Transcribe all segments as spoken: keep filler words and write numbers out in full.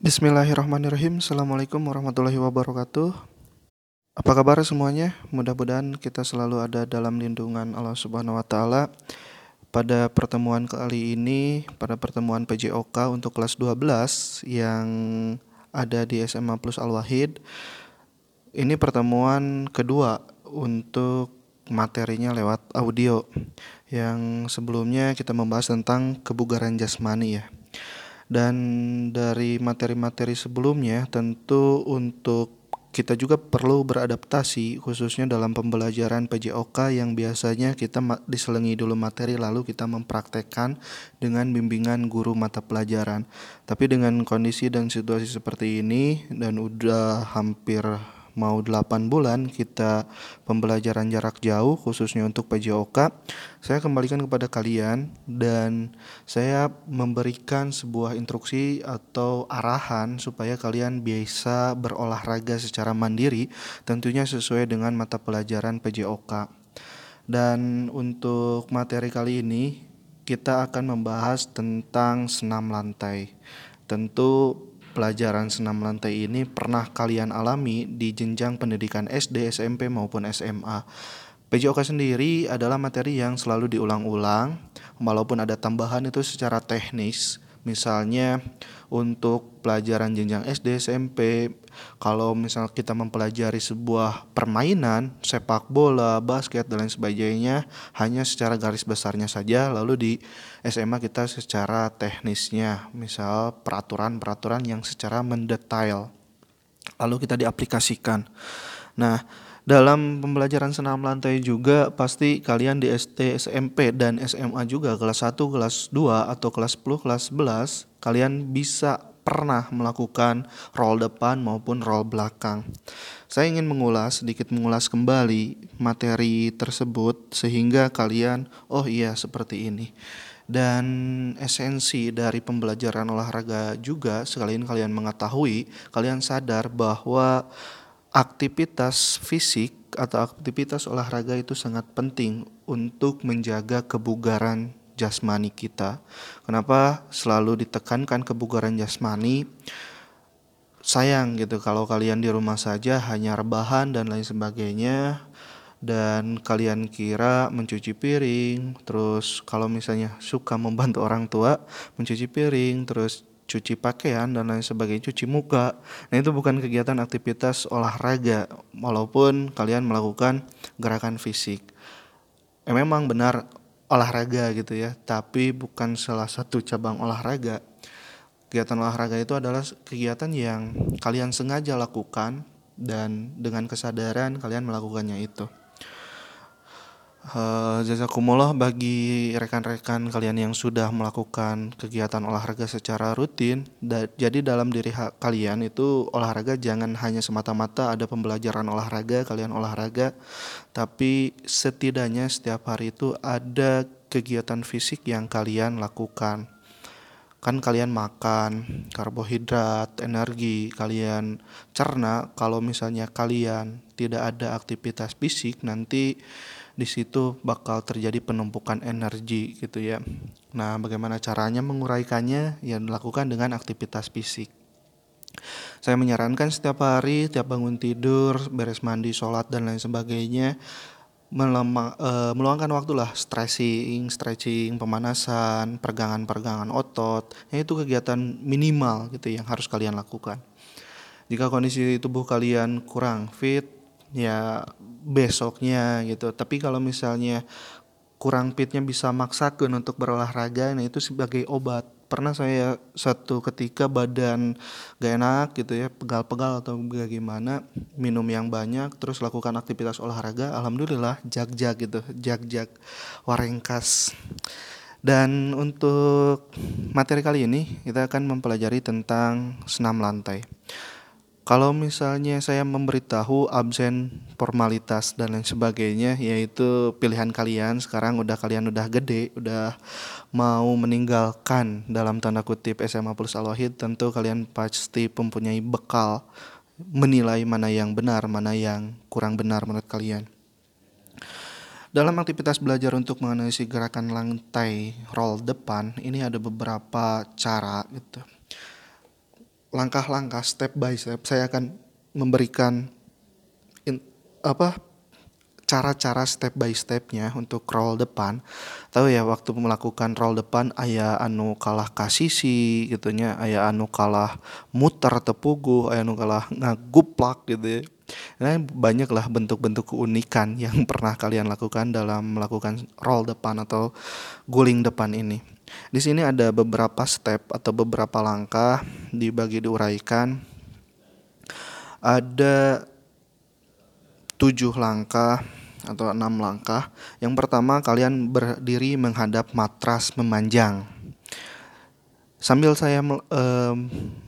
Bismillahirrahmanirrahim. Assalamualaikum warahmatullahi wabarakatuh. Apa kabar semuanya? Mudah-mudahan kita selalu ada dalam lindungan Allah Subhanahu wa Ta'ala. Pada pertemuan kali ini, pada pertemuan P J O K untuk kelas dua belas yang ada di S M A Plus Al-Wahid, ini pertemuan kedua untuk materinya lewat audio. Yang sebelumnya kita membahas tentang kebugaran jasmani ya. Dan dari materi-materi sebelumnya tentu untuk kita juga perlu beradaptasi, khususnya dalam pembelajaran P J O K yang biasanya kita diselengi dulu materi lalu kita mempraktekkan dengan bimbingan guru mata pelajaran. Tapi dengan kondisi dan situasi seperti ini dan udah hampir mau delapan bulan kita pembelajaran jarak jauh khususnya untuk P J O K, saya kembalikan kepada kalian dan saya memberikan sebuah instruksi atau arahan supaya kalian bisa berolahraga secara mandiri, tentunya sesuai dengan mata pelajaran P J O K. Dan untuk materi kali ini kita akan membahas tentang senam lantai. Tentu pelajaran senam lantai ini pernah kalian alami di jenjang pendidikan S D, S M P maupun S M A. P J O K sendiri adalah materi yang selalu diulang-ulang, walaupun ada tambahan itu secara teknis. Misalnya untuk pelajaran jenjang S D, S M P, kalau misal kita mempelajari sebuah permainan, sepak bola, basket dan lain sebagainya, hanya secara garis besarnya saja. Lalu di S M A kita secara teknisnya, misal peraturan-peraturan yang secara mendetail, lalu kita diaplikasikan. Nah, dalam pembelajaran senam lantai juga pasti kalian di S D, S M P, dan S M A juga kelas satu, kelas dua, atau kelas sepuluh, kelas sebelas kalian bisa pernah melakukan roll depan maupun roll belakang. Saya ingin mengulas, sedikit mengulas kembali materi tersebut sehingga kalian, oh iya seperti ini. Dan esensi dari pembelajaran olahraga juga sekalian kalian mengetahui, kalian sadar bahwa aktivitas fisik atau aktivitas olahraga itu sangat penting untuk menjaga kebugaran jasmani kita. Kenapa selalu ditekankan kebugaran jasmani? Sayang gitu kalau kalian di rumah saja hanya rebahan dan lain sebagainya. Dan kalian kira mencuci piring, terus kalau misalnya suka membantu orang tua, mencuci piring, terus cuci pakaian dan lain sebagainya, cuci muka. Nah, itu bukan kegiatan aktivitas olahraga walaupun kalian melakukan gerakan fisik. Eh, memang benar olahraga gitu ya, tapi bukan salah satu cabang olahraga. Kegiatan olahraga itu adalah kegiatan yang kalian sengaja lakukan dan dengan kesadaran kalian melakukannya itu. Uh, jazakumullah bagi rekan-rekan kalian yang sudah melakukan kegiatan olahraga secara rutin. Da- jadi dalam diri ha- kalian itu olahraga jangan hanya semata-mata ada pembelajaran olahraga, kalian olahraga, tapi setidaknya setiap hari itu ada kegiatan fisik yang kalian lakukan. Kan kalian makan karbohidrat, energi, kalian cerna. Kalau misalnya kalian tidak ada aktivitas fisik, nanti di situ bakal terjadi penumpukan energi gitu ya. Nah, bagaimana caranya menguraikannya? Ya, dilakukan dengan aktivitas fisik. Saya menyarankan setiap hari, tiap bangun tidur, beres mandi, sholat dan lain sebagainya, melemah, e, meluangkan waktulah stretching, stretching, pemanasan, peregangan-peregangan otot. Ya, itu kegiatan minimal gitu yang harus kalian lakukan. Jika kondisi tubuh kalian kurang fit, ya besoknya gitu. Tapi kalau misalnya kurang fitnya bisa maksakan untuk berolahraga, nah itu sebagai obat. Pernah saya satu ketika badan gak enak gitu ya, pegal-pegal atau bagaimana, minum yang banyak, terus lakukan aktivitas olahraga, alhamdulillah jag-jag gitu, jag-jag warengkas. Dan untuk materi kali ini kita akan mempelajari tentang senam lantai. Kalau misalnya saya memberitahu absen formalitas dan lain sebagainya, yaitu pilihan kalian sekarang, udah kalian udah gede, udah mau meninggalkan dalam tanda kutip S M A Plus Al-Wahid, tentu kalian pasti mempunyai bekal menilai mana yang benar, mana yang kurang benar menurut kalian. Dalam aktivitas belajar untuk menganalisis gerakan lantai roll depan, ini ada beberapa cara gitu. langkah-langkah step by step saya akan memberikan in, apa cara-cara step by stepnya untuk roll depan. Tahu ya, waktu melakukan roll depan aya anu kalah kasisi gitunya, aya anu kalah muter tepuguh, aya anu kalah ngaguplak gitu ya. Nah, banyaklah bentuk-bentuk keunikan yang pernah kalian lakukan dalam melakukan roll depan atau guling depan ini. Di sini ada beberapa step atau beberapa langkah dibagi diuraikan. Ada tujuh langkah atau enam langkah. Yang pertama, kalian berdiri menghadap matras memanjang. Sambil saya eh,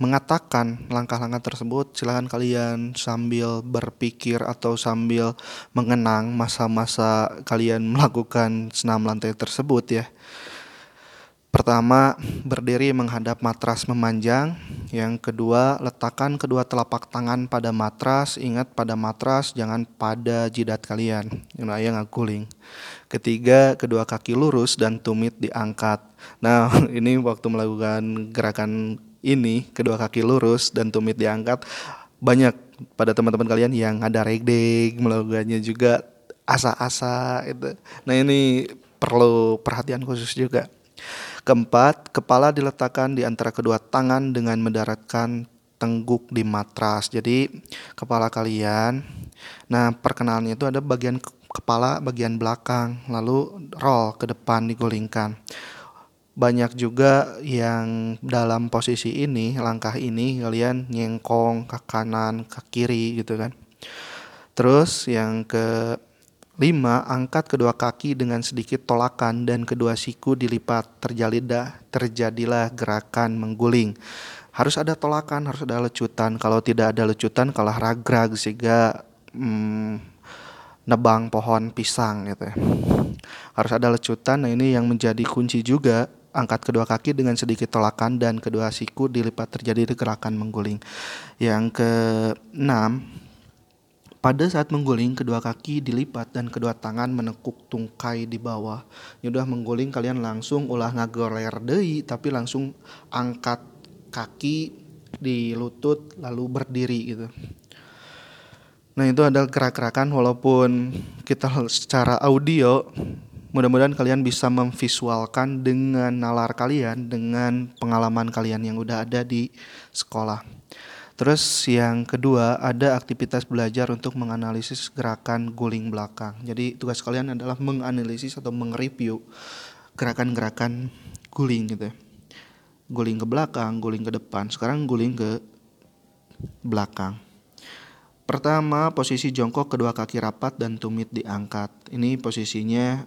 mengatakan langkah-langkah tersebut, silakan kalian sambil berpikir atau sambil mengenang masa-masa kalian melakukan senam lantai tersebut ya. Pertama, berdiri menghadap matras memanjang. Yang kedua, letakkan kedua telapak tangan pada matras. Ingat, pada matras, jangan pada jidat kalian. Nah, yang ngaguling. Ketiga, kedua kaki lurus dan tumit diangkat. Nah, ini waktu melakukan gerakan ini, kedua kaki lurus dan tumit diangkat, banyak pada teman-teman kalian yang ada regdeg, melakukannya juga asa-asa itu. Nah, ini perlu perhatian khusus juga. Keempat, kepala diletakkan di antara kedua tangan dengan mendaratkan tengkuk di matras. Jadi kepala kalian, nah perkenalannya itu ada bagian kepala bagian belakang, lalu roll ke depan digulingkan. Banyak juga yang dalam posisi ini, langkah ini kalian nyengkong ke kanan, ke kiri gitu kan. Terus yang ke lima, angkat kedua kaki dengan sedikit tolakan dan kedua siku dilipat. Terjadilah, terjadilah gerakan mengguling. Harus ada tolakan, harus ada lecutan. Kalau tidak ada lecutan, kalah ragrag sehingga hmm, nebang pohon pisang gitu ya. Harus ada lecutan. Nah, ini yang menjadi kunci juga. Angkat kedua kaki dengan sedikit tolakan dan kedua siku dilipat. Terjadi gerakan mengguling. Yang keenam, pada saat mengguling, kedua kaki dilipat dan kedua tangan menekuk tungkai di bawah. Udah mengguling, kalian langsung ulah ngagoler deui, tapi langsung angkat kaki di lutut lalu berdiri gitu. Nah, itu adalah gerak-gerakan walaupun kita secara audio. Mudah-mudahan kalian bisa memvisualkan dengan nalar kalian, dengan pengalaman kalian yang udah ada di sekolah. Terus yang kedua, ada aktivitas belajar untuk menganalisis gerakan guling belakang. Jadi tugas kalian adalah menganalisis atau mengreview gerakan-gerakan guling gitu ya. Guling ke belakang, guling ke depan. Sekarang guling ke belakang. Pertama, posisi jongkok, kedua kaki rapat dan tumit diangkat. Ini posisinya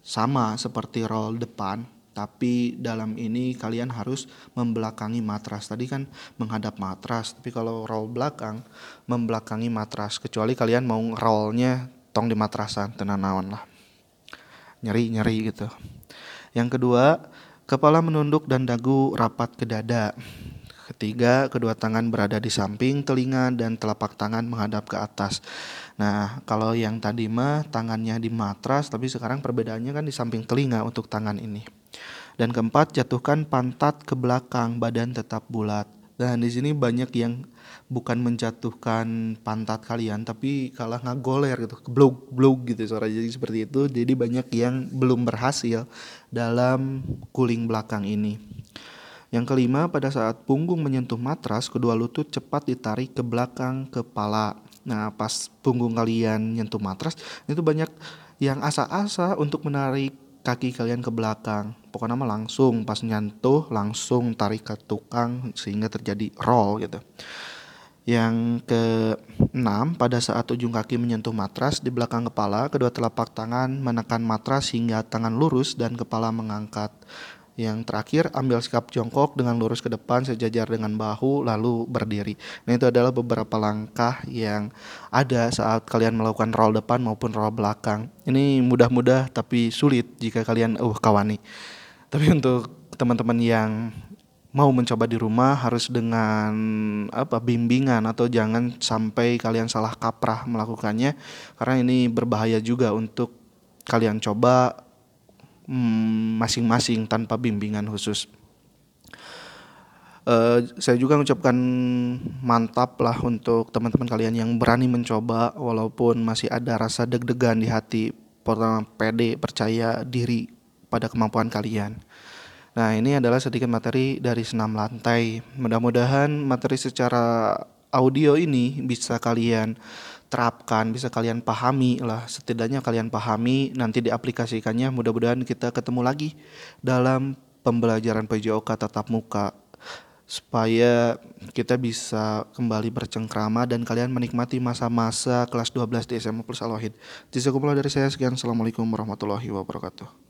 sama seperti roll depan. Tapi dalam ini kalian harus membelakangi matras. Tadi kan menghadap matras, tapi kalau roll belakang membelakangi matras. Kecuali kalian mau rollnya tong di matrasan, tenang naon lah, nyeri-nyeri gitu. Yang kedua, kepala menunduk dan dagu rapat ke dada. Ketiga, kedua tangan berada di samping telinga dan telapak tangan menghadap ke atas. Nah, kalau yang tadi mah tangannya di matras, tapi sekarang perbedaannya kan di samping telinga untuk tangan ini. Dan keempat, jatuhkan pantat ke belakang, badan tetap bulat. Dan di sini banyak yang bukan menjatuhkan pantat kalian, tapi kalah ngagoler gitu, blog-blog gitu suara, jadi seperti itu. Jadi banyak yang belum berhasil dalam guling belakang ini. Yang kelima, pada saat punggung menyentuh matras, kedua lutut cepat ditarik ke belakang kepala. Nah, pas punggung kalian nyentuh matras, itu banyak yang asa-asa untuk menarik kaki kalian ke belakang. Pokoknya mah langsung pas nyentuh langsung tarik ke tukang sehingga terjadi roll gitu. Yang keenam, pada saat ujung kaki menyentuh matras di belakang kepala, kedua telapak tangan menekan matras hingga tangan lurus dan kepala mengangkat. Yang terakhir, ambil sikap jongkok dengan lurus ke depan sejajar dengan bahu lalu berdiri. Nah, itu adalah beberapa langkah yang ada saat kalian melakukan roll depan maupun roll belakang. Ini mudah-mudah tapi sulit jika kalian uh kawani. Tapi untuk teman-teman yang mau mencoba di rumah harus dengan apa bimbingan atau jangan sampai kalian salah kaprah melakukannya, karena ini berbahaya juga untuk kalian coba Hmm, masing-masing tanpa bimbingan khusus. Uh, saya juga mengucapkan mantap lah untuk teman-teman kalian yang berani mencoba walaupun masih ada rasa deg-degan di hati. Pertama, pede, percaya diri pada kemampuan kalian. Nah, ini adalah sedikit materi dari Senam Lantai. Mudah-mudahan materi secara audio ini bisa kalian terapkan, bisa kalian pahami lah, setidaknya kalian pahami, nanti diaplikasikannya. Mudah-mudahan kita ketemu lagi dalam pembelajaran P J O K tatap muka, supaya kita bisa kembali bercengkrama dan kalian menikmati masa-masa kelas dua belas di S M A Plus Al-Wahid. Jasa kumpulan dari saya, sekian. Assalamualaikum warahmatullahi wabarakatuh.